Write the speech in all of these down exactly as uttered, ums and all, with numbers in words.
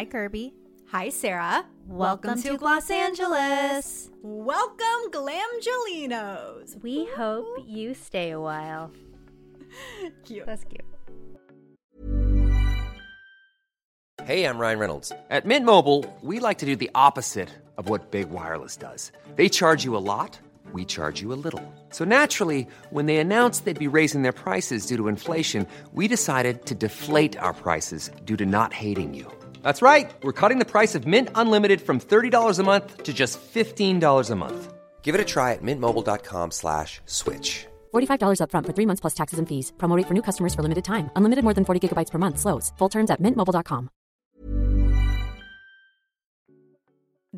Hi, Kirby. Hi, Sarah. Welcome, Welcome to, to Gloss Angeles. Welcome, Glamgelinos. We Woo. hope you stay a while. Cute. That's cute. Hey, I'm Ryan Reynolds. At Mint Mobile, we like to do the opposite of what Big Wireless does. They charge you a lot, we charge you a little. So naturally, when they announced they'd be raising their prices due to inflation, we decided to deflate our prices due to not hating you. That's right. We're cutting the price of Mint Unlimited from thirty dollars a month to just fifteen dollars a month. Give it a try at mintmobile.com slash switch. forty-five dollars up front for three months plus taxes and fees. Promo rate for new customers for limited time. Unlimited more than forty gigabytes per month slows. Full terms at mint mobile dot com.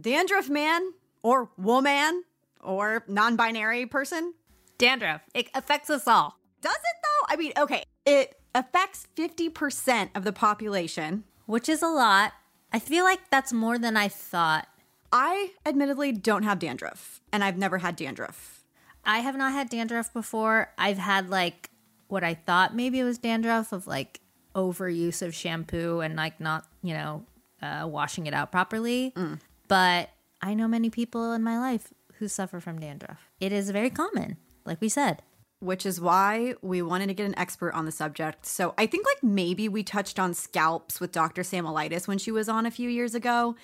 Dandruff man or woman or non-binary person? Dandruff. It affects us all. Does it though? I mean, okay. It affects fifty percent of the population, which is a lot. I feel like that's more than I thought. I admittedly don't have dandruff, and I've never had dandruff. I have not had dandruff before. I've had like what I thought maybe it was dandruff of like overuse of shampoo and like not, you know, uh, washing it out properly. Mm. But I know many people in my life who suffer from dandruff. It is very common, like we said. Which is why we wanted to get an expert on the subject. So I think like maybe we touched on scalps with Doctor Samulitis when she was on a few years ago.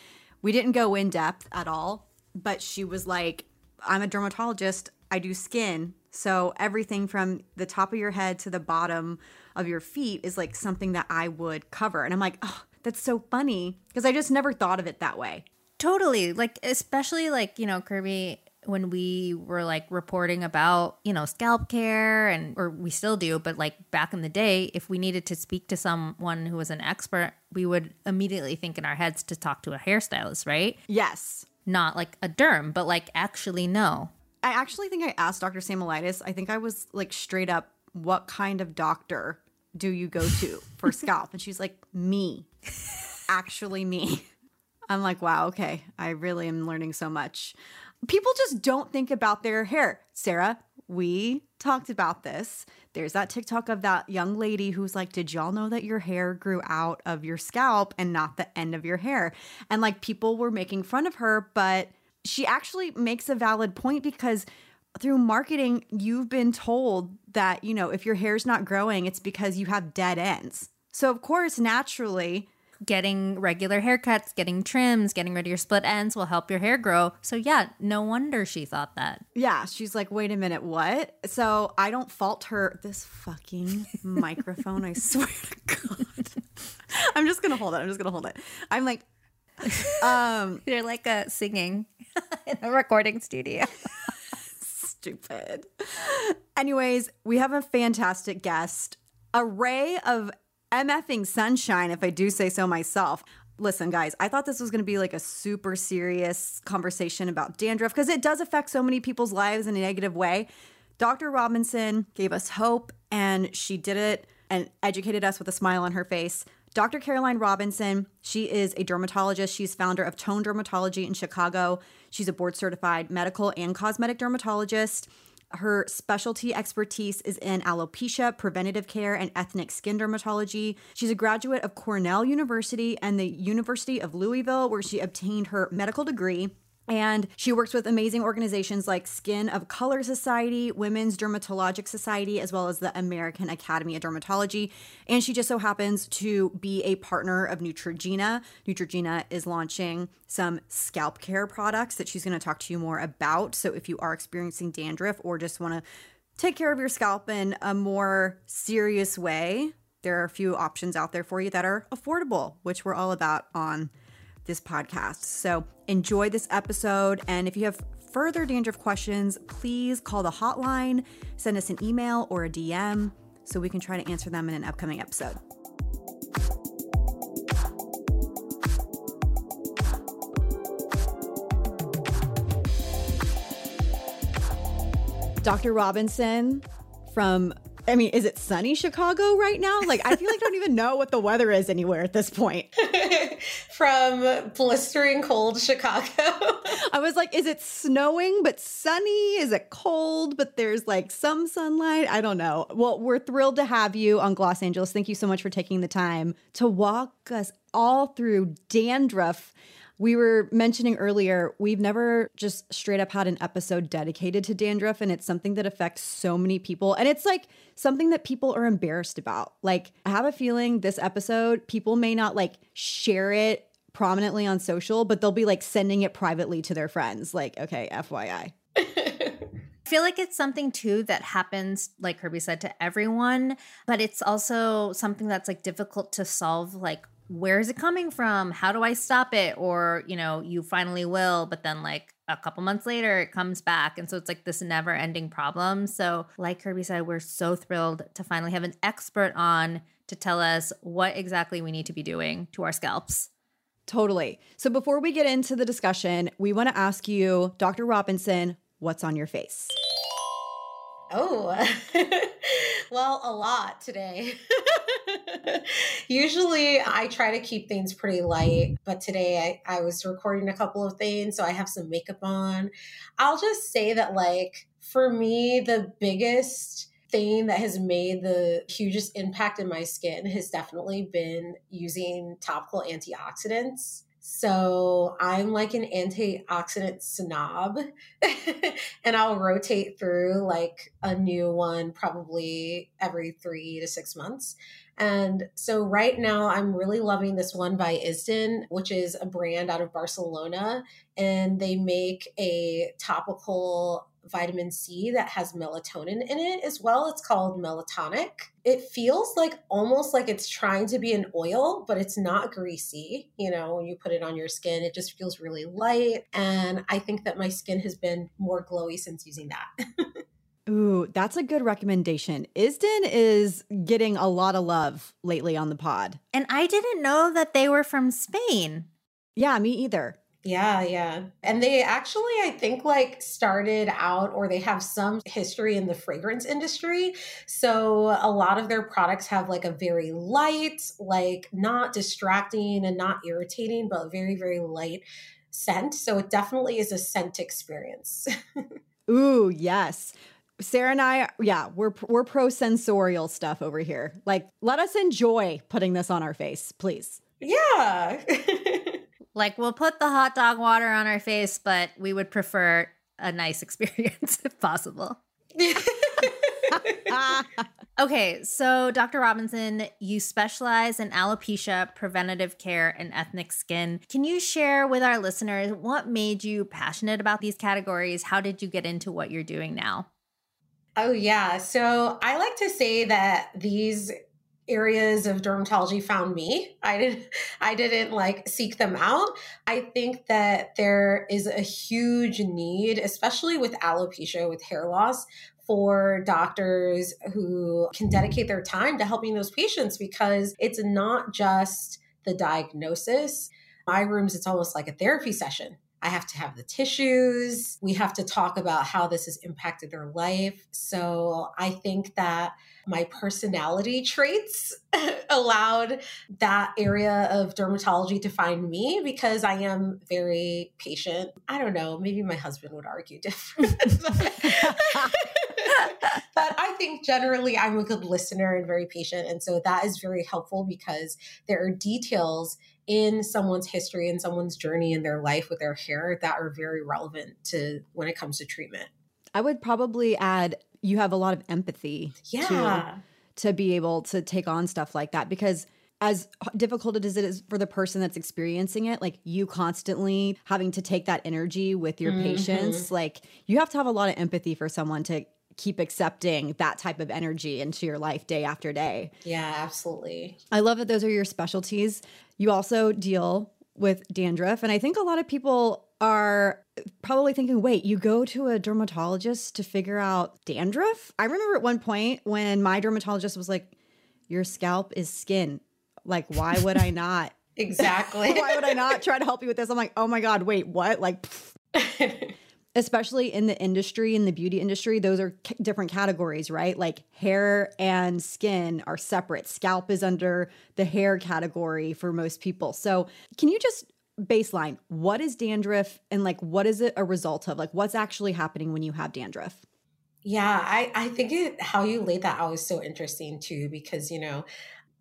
We didn't go in depth at all, but she was like, I'm a dermatologist. I do skin. So everything from the top of your head to the bottom of your feet is like something that I would cover. And I'm like, oh, that's so funny because I just never thought of it that way. Totally. Like, especially like, you know, Kirby, when we were like reporting about, you know, scalp care and, or we still do, but like back in the day, if we needed to speak to someone who was an expert, we would immediately think in our heads to talk to a hairstylist, right? Yes. Not like a derm, but like actually no. I actually think I asked Doctor Samulitis, I think I was like straight up, what kind of doctor do you go to for scalp? And she's like, me, actually me. I'm like, wow, okay. I really am learning so much. People just don't think about their hair. Sarah, we talked about this. There's that TikTok of that young lady who's like, did y'all know that your hair grew out of your scalp and not the end of your hair? And like people were making fun of her, but she actually makes a valid point because through marketing, you've been told that, you know, if your hair's not growing, it's because you have dead ends. So of course, naturally, getting regular haircuts, getting trims, getting rid of your split ends will help your hair grow. So yeah, no wonder she thought that. Yeah, she's like, wait a minute, what? So I don't fault her. This fucking microphone, I swear to God. I'm just going to hold it. I'm just going to hold it. I'm like, um. You're like a singing in a recording studio. Stupid. Anyways, we have a fantastic guest. A ray of I'm effing sunshine, if I do say so myself. Listen, guys, I thought this was going to be like a super serious conversation about dandruff because it does affect so many people's lives in a negative way. Doctor Robinson gave us hope and she did it and educated us with a smile on her face. Doctor Caroline Robinson, she is a dermatologist. She's founder of Tone Dermatology in Chicago. She's a board-certified medical and cosmetic dermatologist. Her specialty expertise is in alopecia, preventative care, and ethnic skin dermatology. She's a graduate of Cornell University and the University of Louisville, where she obtained her medical degree. And she works with amazing organizations like Skin of Color Society, Women's Dermatologic Society, as well as the American Academy of Dermatology. And she just so happens to be a partner of Neutrogena. Neutrogena is launching some scalp care products that she's going to talk to you more about. So if you are experiencing dandruff or just want to take care of your scalp in a more serious way, there are a few options out there for you that are affordable, which we're all about on this podcast. So enjoy this episode. And if you have further dandruff questions, please call the hotline, send us an email or a D M so we can try to answer them in an upcoming episode. Doctor Robinson from I mean, is it sunny Chicago right now? Like, I feel like I don't even know what the weather is anywhere at this point. From blistering cold Chicago. I was like, is it snowing but sunny? Is it cold but there's like some sunlight? I don't know. Well, we're thrilled to have you on Gloss Angeles. Thank you so much for taking the time to walk us all through dandruff. We were mentioning earlier, we've never just straight up had an episode dedicated to dandruff, and it's something that affects so many people. And it's like something that people are embarrassed about. Like, I have a feeling this episode, people may not like share it prominently on social, but they'll be like sending it privately to their friends. Like, okay, F Y I. I feel like it's something too that happens, like Kirby said, to everyone, but it's also something that's like difficult to solve, like, where is it coming from? How do I stop it? Or, you know, you finally will, but then like a couple months later, it comes back. And so it's like this never ending problem. So like Kirby said, we're so thrilled to finally have an expert on to tell us what exactly we need to be doing to our scalps. Totally. So before we get into the discussion, we want to ask you, Doctor Robinson, what's on your face? Oh, well, a lot today. Usually I try to keep things pretty light, but today I, I was recording a couple of things, so I have some makeup on. I'll just say that, like, for me, the biggest thing that has made the hugest impact in my skin has definitely been using topical antioxidants. So I'm like an antioxidant snob and I'll rotate through like a new one probably every three to six months. And so right now I'm really loving this one by Isdin, which is a brand out of Barcelona, and they make a topical vitamin C that has melatonin in it as well. It's called melatonic. It feels like almost like it's trying to be an oil, but it's not greasy. You know, when you put it on your skin, it just feels really light. And I think that my skin has been more glowy since using that. Ooh, that's a good recommendation. Isdin is getting a lot of love lately on the pod. And I didn't know that they were from Spain. Yeah, me either. Yeah, yeah. And they actually, I think, like started out, or they have some history in the fragrance industry. So a lot of their products have like a very light, like not distracting and not irritating, but very, very light scent. So it definitely is a scent experience. Ooh, yes. Sarah and I, yeah, we're we're pro-sensorial stuff over here. Like, let us enjoy putting this on our face, please. Yeah. Like, we'll put the hot dog water on our face, but we would prefer a nice experience if possible. Okay, so Doctor Robinson, you specialize in alopecia, preventative care, and ethnic skin. Can you share with our listeners what made you passionate about these categories? How did you get into what you're doing now? Oh, yeah. So I like to say that these areas of dermatology found me. I didn't, I didn't like seek them out. I think that there is a huge need, especially with alopecia, with hair loss, for doctors who can dedicate their time to helping those patients, because it's not just the diagnosis. My rooms, it's almost like a therapy session. I have to have the tissues. We have to talk about how this has impacted their life. So I think that my personality traits allowed that area of dermatology to find me, because I am very patient. I don't know, maybe my husband would argue different. But I think generally I'm a good listener and very patient. And so that is very helpful, because there are details in someone's history and someone's journey in their life with their hair that are very relevant to when it comes to treatment. I would probably add, you have a lot of empathy yeah. to, to be able to take on stuff like that, because as difficult as it is for the person that's experiencing it, like you constantly having to take that energy with your mm-hmm. patients, like you have to have a lot of empathy for someone to keep accepting that type of energy into your life day after day. Yeah, absolutely. I love that those are your specialties. You also deal with dandruff. And I think a lot of people are probably thinking, wait, you go to a dermatologist to figure out dandruff? I remember at one point when my dermatologist was like, your scalp is skin. Like, why would I not? Exactly. Why would I not try to help you with this? I'm like, oh my God, wait, what? Like, especially in the industry, in the beauty industry, those are c- different categories, right? Like hair and skin are separate. Scalp is under the hair category for most people. So can you just baseline, what is dandruff and like, what is it a result of? Like what's actually happening when you have dandruff? Yeah, I, I think it, how you laid that out was so interesting too, because, you know,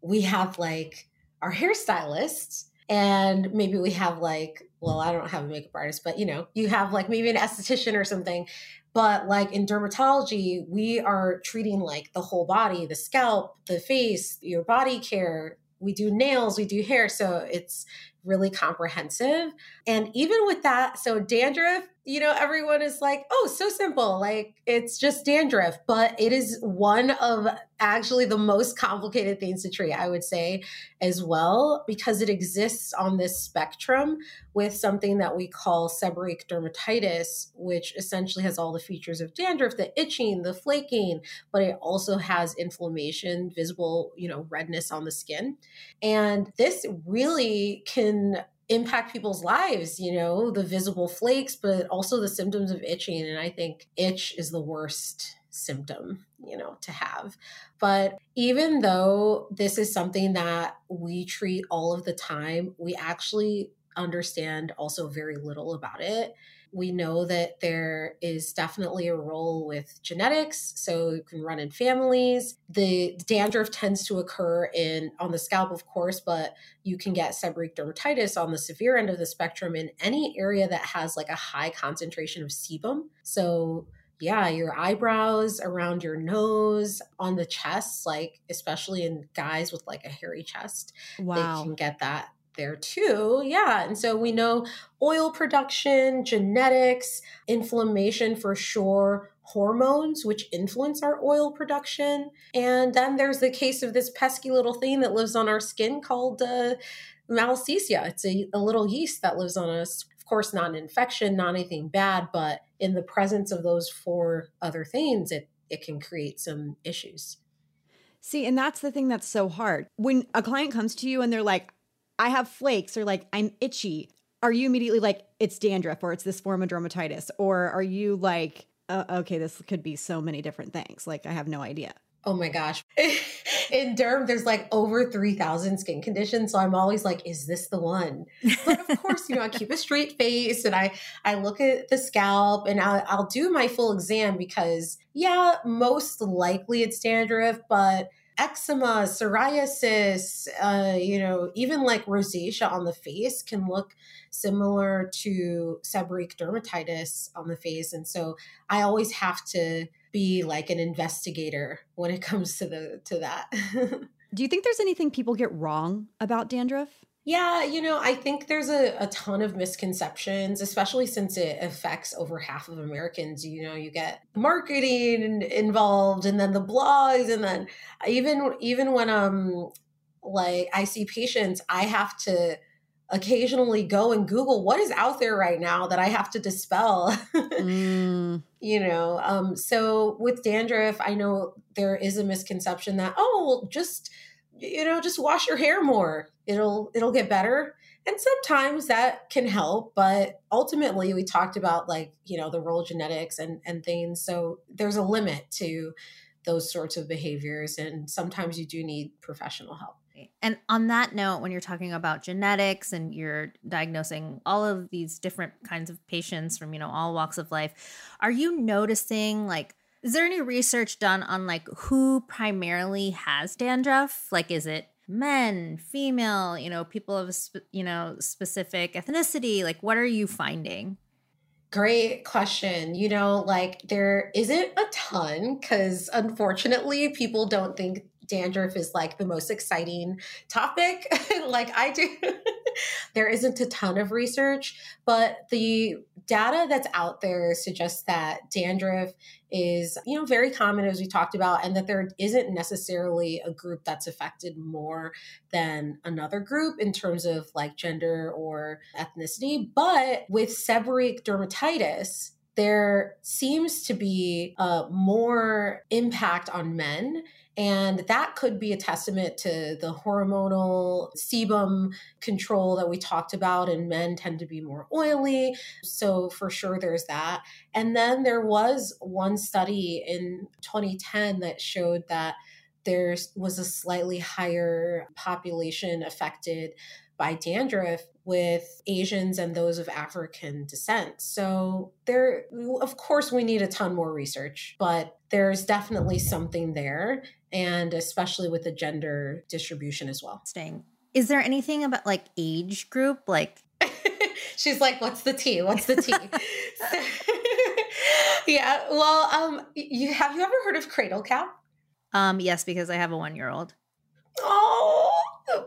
we have like our hairstylists and maybe we have like, well, I don't have a makeup artist, but you know, you have like maybe an esthetician or something, but like in dermatology, we are treating like the whole body, the scalp, the face, your body care. We do nails, we do hair. So it's really comprehensive. And even with that, so dandruff, you know, everyone is like, oh, so simple. Like it's just dandruff, but it is one of actually the most complicated things to treat, I would say as well, because it exists on this spectrum with something that we call seborrheic dermatitis, which essentially has all the features of dandruff, the itching, the flaking, but it also has inflammation, visible, you know, redness on the skin. And this really can impact people's lives, you know, the visible flakes, but also the symptoms of itching. And I think itch is the worst symptom, you know, to have. But even though this is something that we treat all of the time, we actually understand also very little about it. We know that there is definitely a role with genetics, so you can run in families. The dandruff tends to occur in on the scalp, of course, but you can get seborrheic dermatitis on the severe end of the spectrum in any area that has like a high concentration of sebum. So yeah, your eyebrows, around your nose, on the chest, like especially in guys with like a hairy chest, wow, they can get that there too. Yeah. And so we know oil production, genetics, inflammation for sure, hormones, which influence our oil production. And then there's the case of this pesky little thing that lives on our skin called uh, Malassezia. It's a, a little yeast that lives on us. Of course, not an infection, not anything bad, but in the presence of those four other things, it, it can create some issues. See, and that's the thing that's so hard. When a client comes to you and they're like, I have flakes, or like, I'm itchy. Are you immediately like, it's dandruff, or it's this form of dermatitis? Or are you like, uh, okay, this could be so many different things. Like, I have no idea. Oh my gosh. In derm, there's like over three thousand skin conditions. So I'm always like, is this the one? But of course, you know, I keep a straight face and I, I look at the scalp and I'll, I'll do my full exam because yeah, most likely it's dandruff, but eczema, psoriasis, uh, you know, even like rosacea on the face can look similar to seborrheic dermatitis on the face. And so I always have to be like an investigator when it comes to the, to that. Do you think there's anything people get wrong about dandruff? Yeah, you know, I think there's a, a ton of misconceptions, especially since it affects over half of Americans. You know, you get marketing involved and then the blogs and then even even when um like I see patients, I have to occasionally go and Google what is out there right now that I have to dispel, mm. you know. Um, so with dandruff, I know there is a misconception that, oh, well, just you know, just wash your hair more. It'll, it'll get better. And sometimes that can help, but ultimately we talked about like, you know, the role of genetics and, and things. So there's a limit to those sorts of behaviors. And sometimes you do need professional help. And on that note, when you're talking about genetics and you're diagnosing all of these different kinds of patients from, you know, all walks of life, are you noticing like, is there any research done on like who primarily has dandruff? Like, is it men, female, you know, people of, sp- you know, specific ethnicity? Like, what are you finding? Great question. You know, like there isn't a ton because unfortunately people don't think dandruff is like the most exciting topic like I do. There isn't a ton of research, but the data that's out there suggests that dandruff is, you know, very common as we talked about, and that there isn't necessarily a group that's affected more than another group in terms of like gender or ethnicity. But with seborrheic dermatitis, there seems to be uh, more impact on men. And that could be a testament to the hormonal sebum control that we talked about, and men tend to be more oily. So for sure, there's that. And then there was one study in twenty ten that showed that there was a slightly higher population affected by dandruff with Asians and those of African descent. So there, of course, we need a ton more research, but there's definitely something there, and especially with the gender distribution as well. Is there anything about like age group? Like she's like, what's the tea? What's the tea? So, yeah. Well, um, you have you ever heard of cradle cap? Um, yes, because I have a one-year-old. Oh,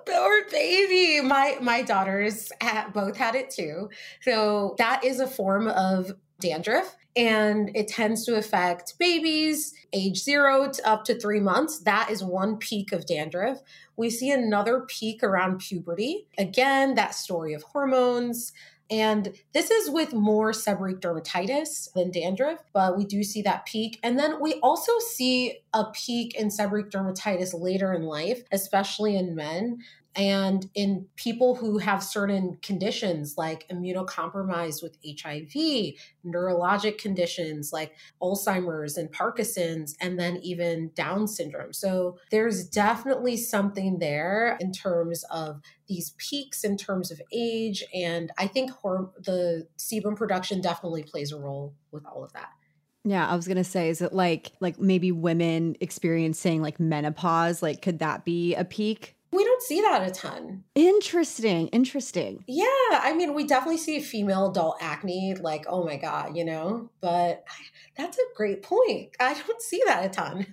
poor baby. My my daughters ha- both had it too. So that is a form of dandruff, and it tends to affect babies age zero to up to three months. That is one peak of dandruff. We see another peak around puberty. Again, that story of hormones. And this is with more seborrheic dermatitis than dandruff, but we do see that peak. And then we also see a peak in seborrheic dermatitis later in life, especially in men and in people who have certain conditions like immunocompromised with H I V, neurologic conditions like Alzheimer's and Parkinson's, and then even Down syndrome. So there's definitely something there in terms of these peaks in terms of age. And I think horm- the sebum production definitely plays a role with all of that. Yeah, I was going to say, is it like, like maybe women experiencing like menopause, like could that be a peak? We don't see that a ton. Interesting. Interesting. Yeah. I mean, we definitely see female adult acne, like, oh my God, you know, but I, that's a great point. I don't see that a ton.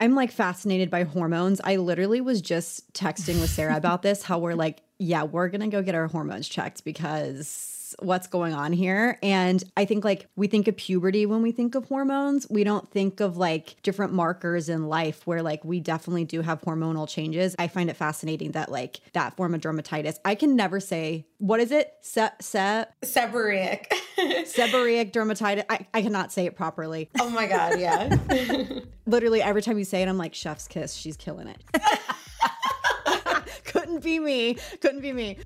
I'm like fascinated by hormones. I literally was just texting with Sarah about this, how we're like, yeah, we're going to go get our hormones checked because what's going on here. And I think like we think of puberty when we think of hormones. We don't think of like different markers in life where like we definitely do have hormonal changes. I find it fascinating that like that form of dermatitis, I can never say, what is it? Se- se- Seborrheic. Seborrheic dermatitis. I-, I cannot say it properly. Oh my God. Yeah. Literally every time you say it, I'm like, chef's kiss. She's killing it. Couldn't be me. Couldn't be me.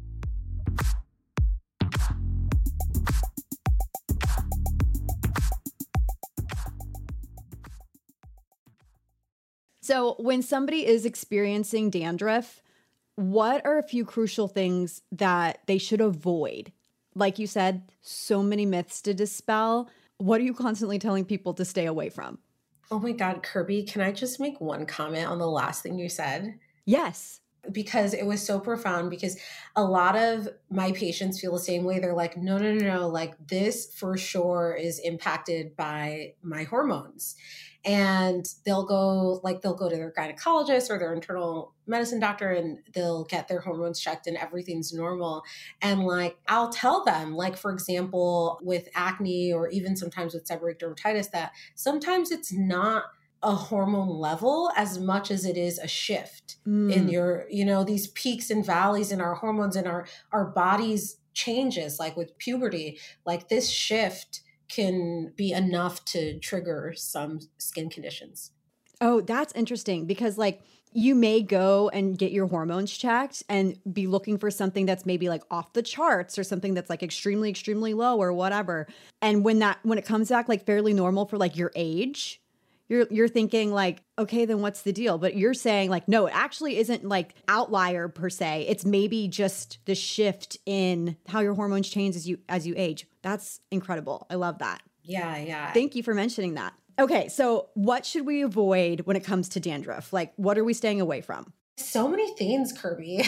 So when somebody is experiencing dandruff, what are a few crucial things that they should avoid? Like you said, so many myths to dispel. What are you constantly telling people to stay away from? Oh my God, Kirby, can I just make one comment on the last thing you said? Yes. Because it was so profound, because a lot of my patients feel the same way. They're like, no, no, no, no, like this for sure is impacted by my hormones. And they'll go like they'll go to their gynecologist or their internal medicine doctor, and they'll get their hormones checked and everything's normal. And like I'll tell them, like, for example, with acne or even sometimes with seborrheic dermatitis, that sometimes it's not a hormone level as much as it is a shift mm. in your, you know, these peaks and valleys in our hormones and our, our bodies changes, like with puberty, like this shift can be enough to trigger some skin conditions. Oh, that's interesting, because like you may go and get your hormones checked and be looking for something that's maybe like off the charts or something that's like extremely, extremely low or whatever. And when that, when it comes back like fairly normal for like your age, You're you're thinking like, okay, then what's the deal? But you're saying like, no, it actually isn't like outlier per se. It's maybe just the shift in how your hormones change as you as you age. That's incredible. I love that. Yeah, yeah. Thank you for mentioning that. Okay, so what should we avoid when it comes to dandruff? Like, what are we staying away from? So many things, Kirby.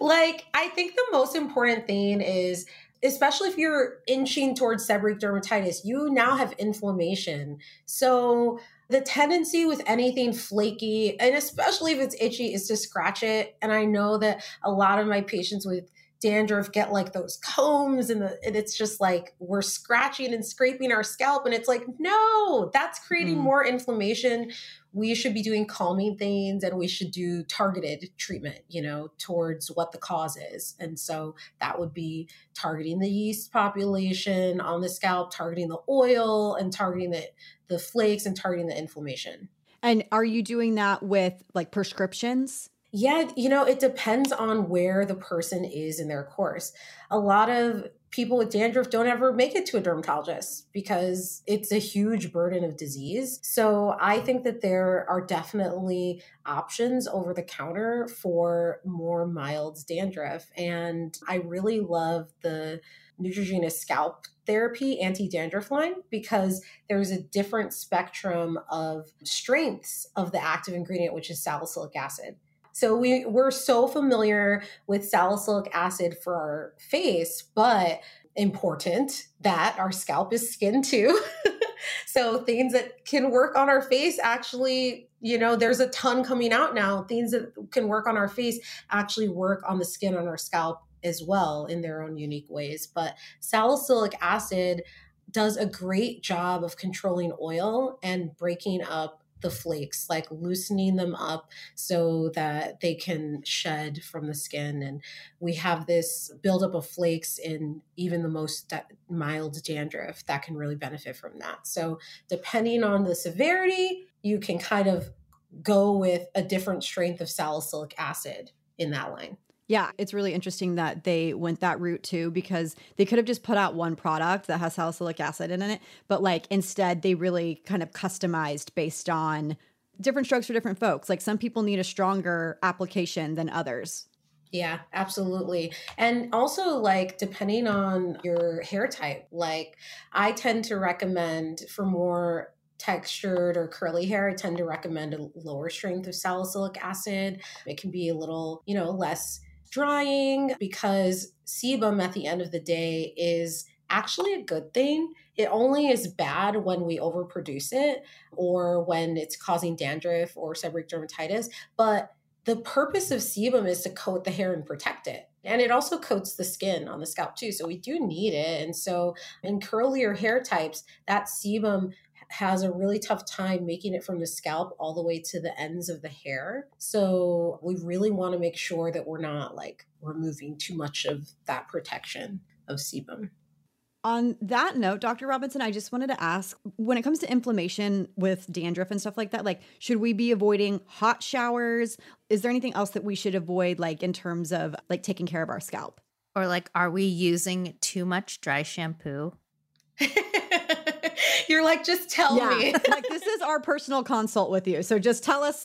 Like, I think the most important thing is, especially if you're inching towards seborrheic dermatitis, you now have inflammation. So the tendency with anything flaky, and especially if it's itchy, is to scratch it. And I know that a lot of my patients with dandruff get like those combs and, the, and it's just like we're scratching and scraping our scalp. And it's like, no, that's creating mm. more inflammation. We should be doing calming things and we should do targeted treatment, you know, towards what the cause is. And so that would be targeting the yeast population on the scalp, targeting the oil and targeting the, the flakes and targeting the inflammation. And are you doing that with like prescriptions? Yeah, you know, it depends on where the person is in their course. A lot of people with dandruff don't ever make it to a dermatologist because it's a huge burden of disease. So I think that there are definitely options over the counter for more mild dandruff. And I really love the Neutrogena scalp therapy anti-dandruff line because there's a different spectrum of strengths of the active ingredient, which is salicylic acid. So we, we're so familiar with salicylic acid for our face, but important that our scalp is skin too. So things that can work on our face actually, you know, there's a ton coming out now. Things that can work on our face actually work on the skin on our scalp as well in their own unique ways. But salicylic acid does a great job of controlling oil and breaking up the flakes, like loosening them up so that they can shed from the skin. And we have this buildup of flakes in even the most de- mild dandruff that can really benefit from that. So depending on the severity, you can kind of go with a different strength of salicylic acid in that line. Yeah, it's really interesting that they went that route too, because they could have just put out one product that has salicylic acid in it, but like instead they really kind of customized based on different strokes for different folks. Like some people need a stronger application than others. Yeah, absolutely. And also like depending on your hair type, like I tend to recommend for more textured or curly hair, I tend to recommend a lower strength of salicylic acid. It can be a little, you know, less drying because sebum at the end of the day is actually a good thing. It only is bad when we overproduce it or when it's causing dandruff or seborrheic dermatitis. But the purpose of sebum is to coat the hair and protect it. And it also coats the skin on the scalp too. So we do need it. And so in curlier hair types, that sebum has a really tough time making it from the scalp all the way to the ends of the hair. So we really want to make sure that we're not like removing too much of that protection of sebum. On that note, Doctor Robinson, I just wanted to ask, when it comes to inflammation with dandruff and stuff like that, like should we be avoiding hot showers? Is there anything else that we should avoid like in terms of like taking care of our scalp? Or like, are we using too much dry shampoo? You're like, just tell yeah. me. Like, this is our personal consult with you. So just tell us.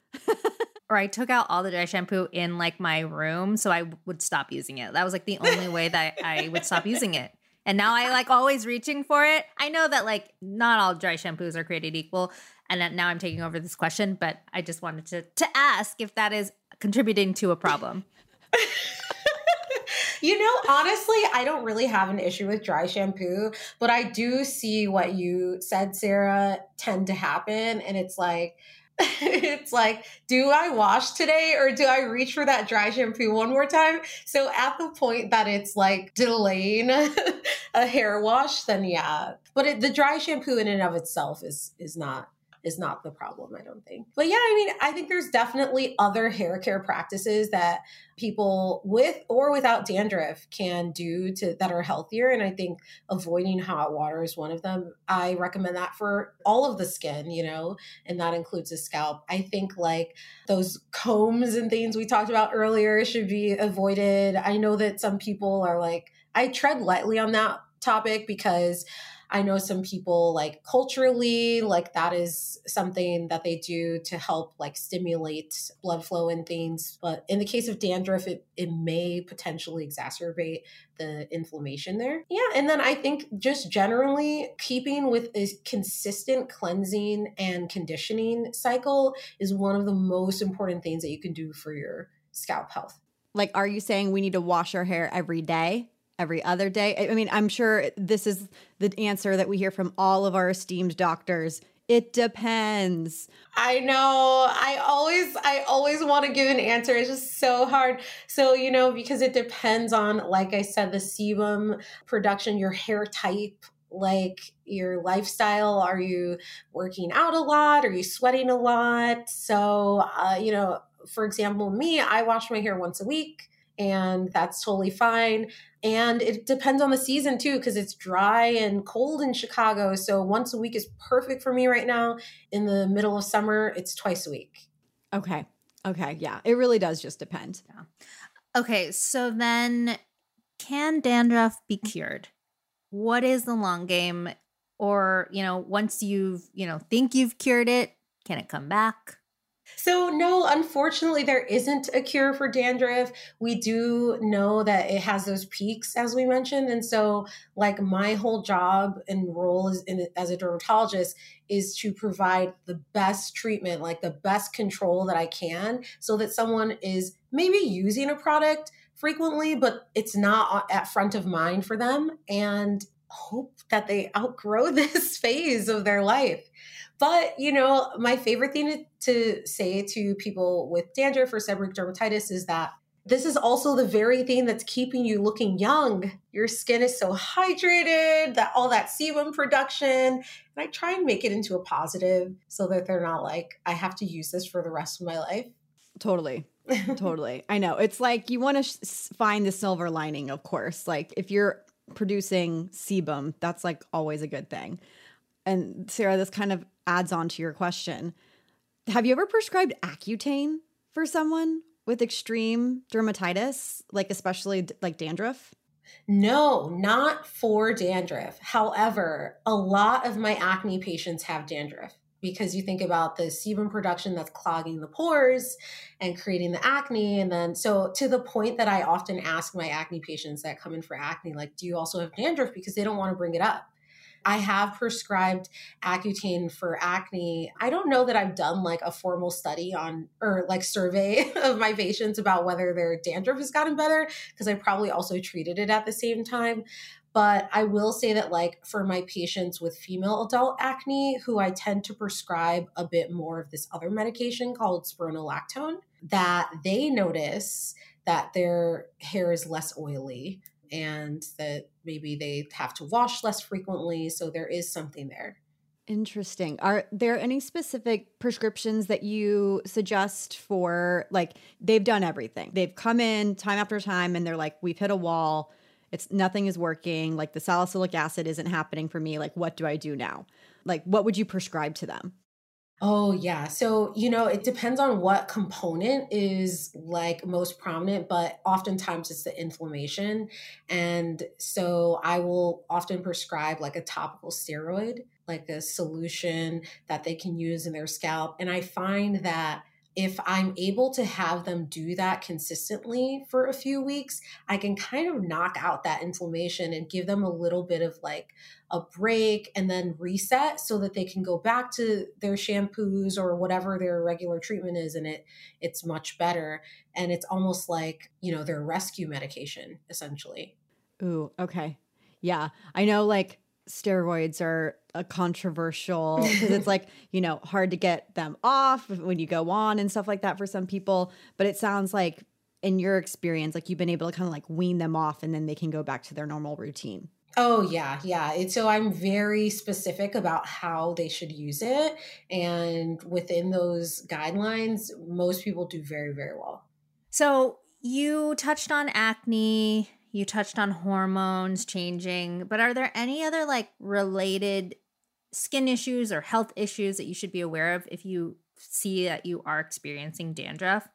Or I took out all the dry shampoo in like my room. So I would stop using it. That was like the only way that I would stop using it. And now I like always reaching for it. I know that like not all dry shampoos are created equal. And now I'm taking over this question, but I just wanted to, to ask if that is contributing to a problem. You know, honestly, I don't really have an issue with dry shampoo, but I do see what you said, Sarah, tend to happen. And it's like, it's like, do I wash today or do I reach for that dry shampoo one more time? So at the point that it's like delaying a hair wash, then yeah. But it, the dry shampoo in and of itself is is not. is not the problem, I don't think. But yeah, I mean, I think there's definitely other hair care practices that people with or without dandruff can do to that are healthier. And I think avoiding hot water is one of them. I recommend that for all of the skin, you know, and that includes the scalp. I think like those combs and things we talked about earlier should be avoided. I know that some people are like, I tread lightly on that topic because I know some people like culturally, like that is something that they do to help like stimulate blood flow and things. But in the case of dandruff, it, it may potentially exacerbate the inflammation there. Yeah. And then I think just generally keeping with a consistent cleansing and conditioning cycle is one of the most important things that you can do for your scalp health. Like, are you saying we need to wash our hair every day? Every other day? I mean, I'm sure this is the answer that we hear from all of our esteemed doctors. It depends. I know. I always, I always want to give an answer. It's just so hard. So, you know, because it depends on, like I said, the sebum production, your hair type, like your lifestyle. Are you working out a lot? Are you sweating a lot? So, uh, you know, for example, me, I wash my hair once a week. And that's totally fine. And it depends on the season too, because it's dry and cold in Chicago. So once a week is perfect for me right now. In the middle of summer, it's twice a week. Okay. Okay. Yeah. It really does just depend. Yeah. Okay. So then, can dandruff be cured? What is the long game? Or, you know, once you've, you know, think you've cured it, can it come back? So no, unfortunately, there isn't a cure for dandruff. We do know that it has those peaks, as we mentioned. And so, like, my whole job and role as, in, as a dermatologist is to provide the best treatment, like the best control that I can, so that someone is maybe using a product frequently, but it's not at front of mind for them, and hope that they outgrow this phase of their life. But, you know, my favorite thing to, to say to people with dandruff or seborrheic dermatitis is that this is also the very thing that's keeping you looking young. Your skin is so hydrated, that all that sebum production. And I try and make it into a positive so that they're not like, I have to use this for the rest of my life. Totally. Totally. I know. It's like you want to sh- find the silver lining, of course. Like if you're producing sebum, that's like always a good thing. And Sarah, this kind of adds on to your question. Have you ever prescribed Accutane for someone with extreme dermatitis, like especially like dandruff? No, not for dandruff. However, a lot of my acne patients have dandruff because you think about the sebum production that's clogging the pores and creating the acne. And then, so to the point that I often ask my acne patients that come in for acne, like, do you also have dandruff? Because they don't want to bring it up. I have prescribed Accutane for acne. I don't know that I've done like a formal study on or like survey of my patients about whether their dandruff has gotten better, because I probably also treated it at the same time. But I will say that, like, for my patients with female adult acne, who I tend to prescribe a bit more of this other medication called spironolactone, that they notice that their hair is less oily and that maybe they have to wash less frequently. So there is something there. Interesting. Are there any specific prescriptions that you suggest for, like, they've done everything. They've come in time after time and they're like, we've hit a wall. It's nothing is working. Like the salicylic acid isn't happening for me. Like, what do I do now? Like, what would you prescribe to them? Oh, yeah. So, you know, it depends on what component is like most prominent, but oftentimes it's the inflammation. And so I will often prescribe like a topical steroid, like a solution that they can use in their scalp. And I find that if I'm able to have them do that consistently for a few weeks, I can kind of knock out that inflammation and give them a little bit of like a break and then reset so that they can go back to their shampoos or whatever their regular treatment is. And it it's much better. And it's almost like, you know, their rescue medication, essentially. Ooh, okay. Yeah. I know, like, steroids are a controversial, because it's like, you know, hard to get them off when you go on and stuff like that for some people. But it sounds like in your experience, like you've been able to kind of like wean them off and then they can go back to their normal routine. Oh, yeah. Yeah. And so I'm very specific about how they should use it. And within those guidelines, most people do very, very well. So you touched on acne. You touched on hormones changing, but are there any other like related skin issues or health issues that you should be aware of if you see that you are experiencing dandruff?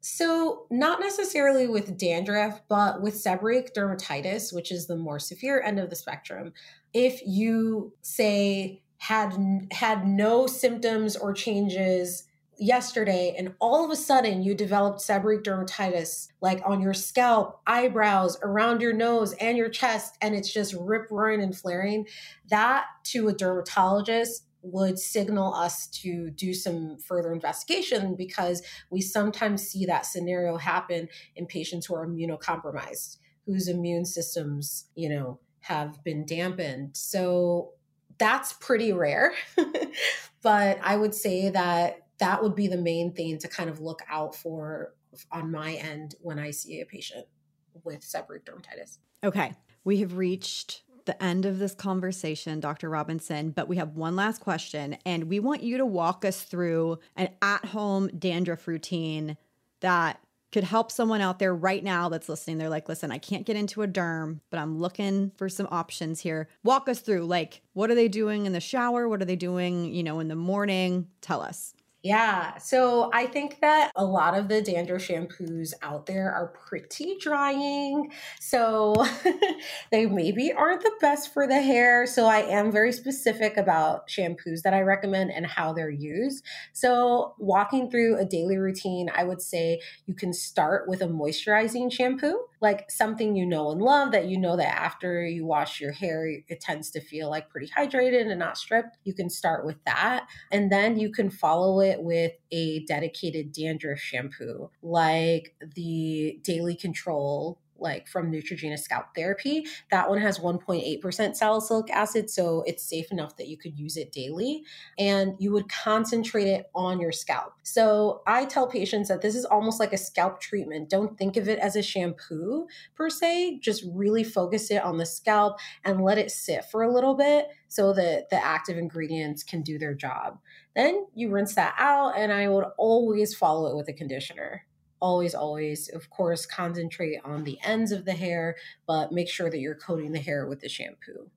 So not necessarily with dandruff, but with seborrheic dermatitis, which is the more severe end of the spectrum. If you say had had no symptoms or changes yesterday, and all of a sudden you developed seborrheic dermatitis, like on your scalp, eyebrows, around your nose and your chest, and it's just rip roaring and flaring, that to a dermatologist would signal us to do some further investigation, because we sometimes see that scenario happen in patients who are immunocompromised, whose immune systems, you know, have been dampened. So that's pretty rare, but I would say that that would be the main thing to kind of look out for on my end when I see a patient with seborrheic dermatitis. Okay. We have reached the end of this conversation, Doctor Robinson, but we have one last question, and we want you to walk us through an at-home dandruff routine that could help someone out there right now that's listening. They're like, listen, I can't get into a derm, but I'm looking for some options here. Walk us through, like, what are they doing in the shower? What are they doing, you know, in the morning? Tell us. Yeah. So I think that a lot of the dandruff shampoos out there are pretty drying. So they maybe aren't the best for the hair. So I am very specific about shampoos that I recommend and how they're used. So walking through a daily routine, I would say you can start with a moisturizing shampoo, like something you know and love that you know that after you wash your hair, it tends to feel like pretty hydrated and not stripped. You can start with that. And then you can follow it with a dedicated dandruff shampoo, like the Daily Control, like from Neutrogena Scalp Therapy. That one has one point eight percent salicylic acid, so it's safe enough that you could use it daily. And you would concentrate it on your scalp. So I tell patients that this is almost like a scalp treatment. Don't think of it as a shampoo per se. Just really focus it on the scalp and let it sit for a little bit so that the active ingredients can do their job. Then you rinse that out, and I would always follow it with a conditioner. Always, always, of course, concentrate on the ends of the hair, but make sure that you're coating the hair with the shampoo.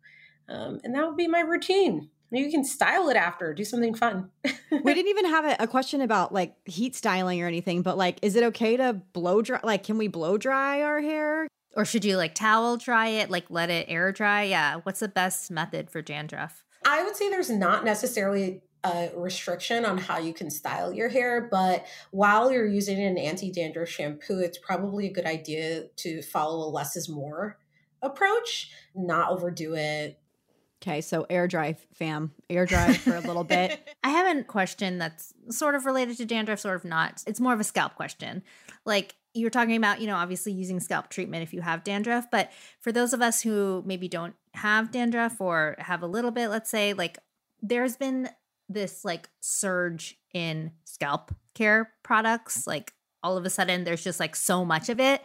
Um, and that would be my routine. You can style it after, do something fun. We didn't even have a, a question about like heat styling or anything, but like, is it okay to blow dry? Like, can we blow dry our hair? Or should you like towel dry it, like let it air dry? Yeah. What's the best method for dandruff? I would say there's not necessarily a restriction on how you can style your hair, but while you're using an anti-dandruff shampoo, it's probably a good idea to follow a less is more approach, not overdo it. Okay, so air dry, fam. Air dry for a little bit. I have a question that's sort of related to dandruff, sort of not. It's more of a scalp question. Like, you're talking about, you know, obviously using scalp treatment if you have dandruff, but for those of us who maybe don't have dandruff or have a little bit, let's say, like, there's been this like surge in scalp care products. Like, all of a sudden there's just like so much of it.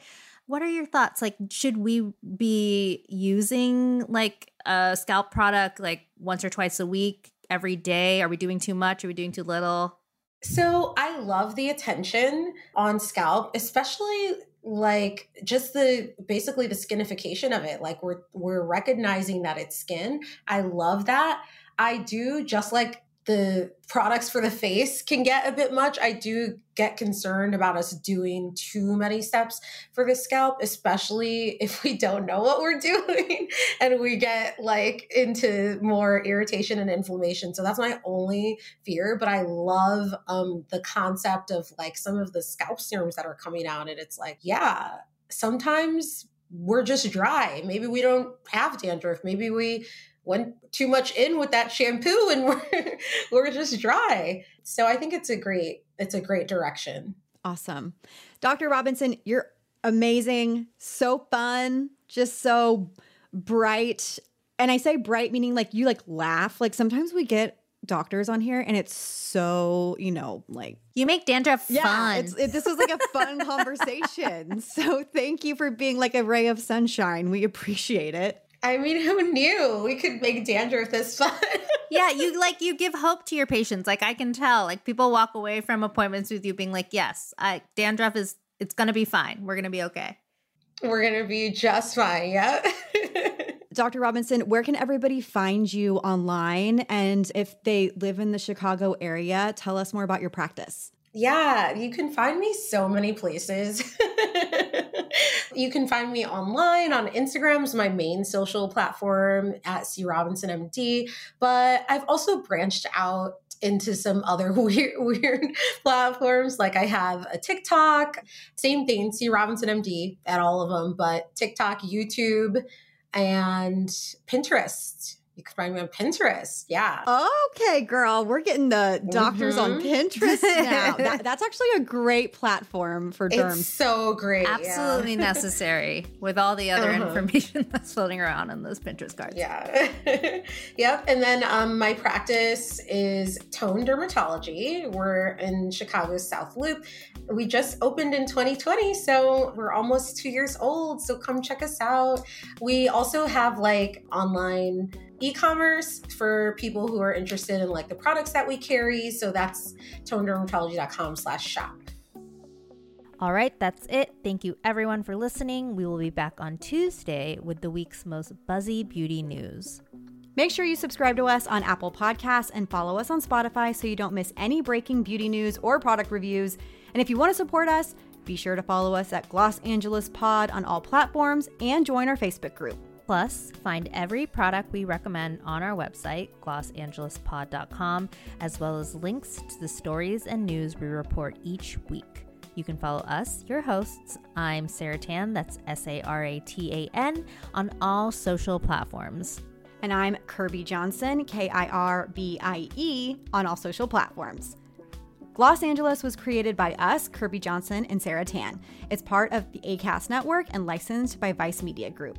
What are your thoughts? Like, should we be using like a scalp product like once or twice a week, every day? Are we doing too much? Are we doing too little? So I love the attention on scalp, especially like just the basically the skinification of it. Like we're we're recognizing that it's skin. I love that. I do, just like the products for the face can get a bit much, I do get concerned about us doing too many steps for the scalp, especially if we don't know what we're doing and we get like into more irritation and inflammation. So that's my only fear, but I love um, the concept of like some of the scalp serums that are coming out, and it's like, yeah, sometimes we're just dry. Maybe we don't have dandruff. Maybe we went too much in with that shampoo and we're we're just dry. So I think it's a great, it's a great direction. Awesome. Doctor Robinson, you're amazing. So fun, just so bright. And I say bright meaning like you like laugh. Like sometimes we get doctors on here and it's so, you know, like you make dandruff yeah, fun. It's, it, this was like a fun conversation. So thank you for being like a ray of sunshine. We appreciate it. I mean, who knew we could make dandruff this fun? Yeah, you like you give hope to your patients. Like I can tell, like people walk away from appointments with you being like, yes, I, dandruff is, it's going to be fine. We're going to be okay. We're going to be just fine. Yeah. Doctor Robinson, where can everybody find you online? And if they live in the Chicago area, tell us more about your practice. Yeah, you can find me so many places. You can find me online on Instagram, is my main social platform, at C Robinson M D. But I've also branched out into some other weird, weird platforms. Like I have a TikTok, same thing, C Robinson M D at all of them, but TikTok, YouTube, and Pinterest. You could find me on Pinterest. Yeah. Okay, girl. We're getting the doctors mm-hmm. on Pinterest now. that, that's actually a great platform for derms. It's so great. Absolutely yeah. necessary with all the other uh-huh. information that's floating around on those Pinterest cards. Yeah. Yep. And then um, my practice is Tone Dermatology. We're in Chicago's South Loop. We just opened in twenty twenty, so we're almost two years old. So come check us out. We also have like online e-commerce for people who are interested in like the products that we carry. So that's tone dermatology dot com slash shop. All right, that's it. Thank you everyone for listening. We will be back on Tuesday with the week's most buzzy beauty news. Make sure you subscribe to us on Apple Podcasts and follow us on Spotify so you don't miss any breaking beauty news or product reviews. And if you want to support us, be sure to follow us at Gloss Angeles Pod on all platforms and join our Facebook group. Plus, find every product we recommend on our website, gloss angeles pod dot com, as well as links to the stories and news we report each week. You can follow us, your hosts. I'm Sarah Tan, that's S A R A T A N, on all social platforms. And I'm Kirby Johnson, K I R B I E, on all social platforms. Gloss Angeles was created by us, Kirby Johnson, and Sarah Tan. It's part of the ACAST network and licensed by Vice Media Group.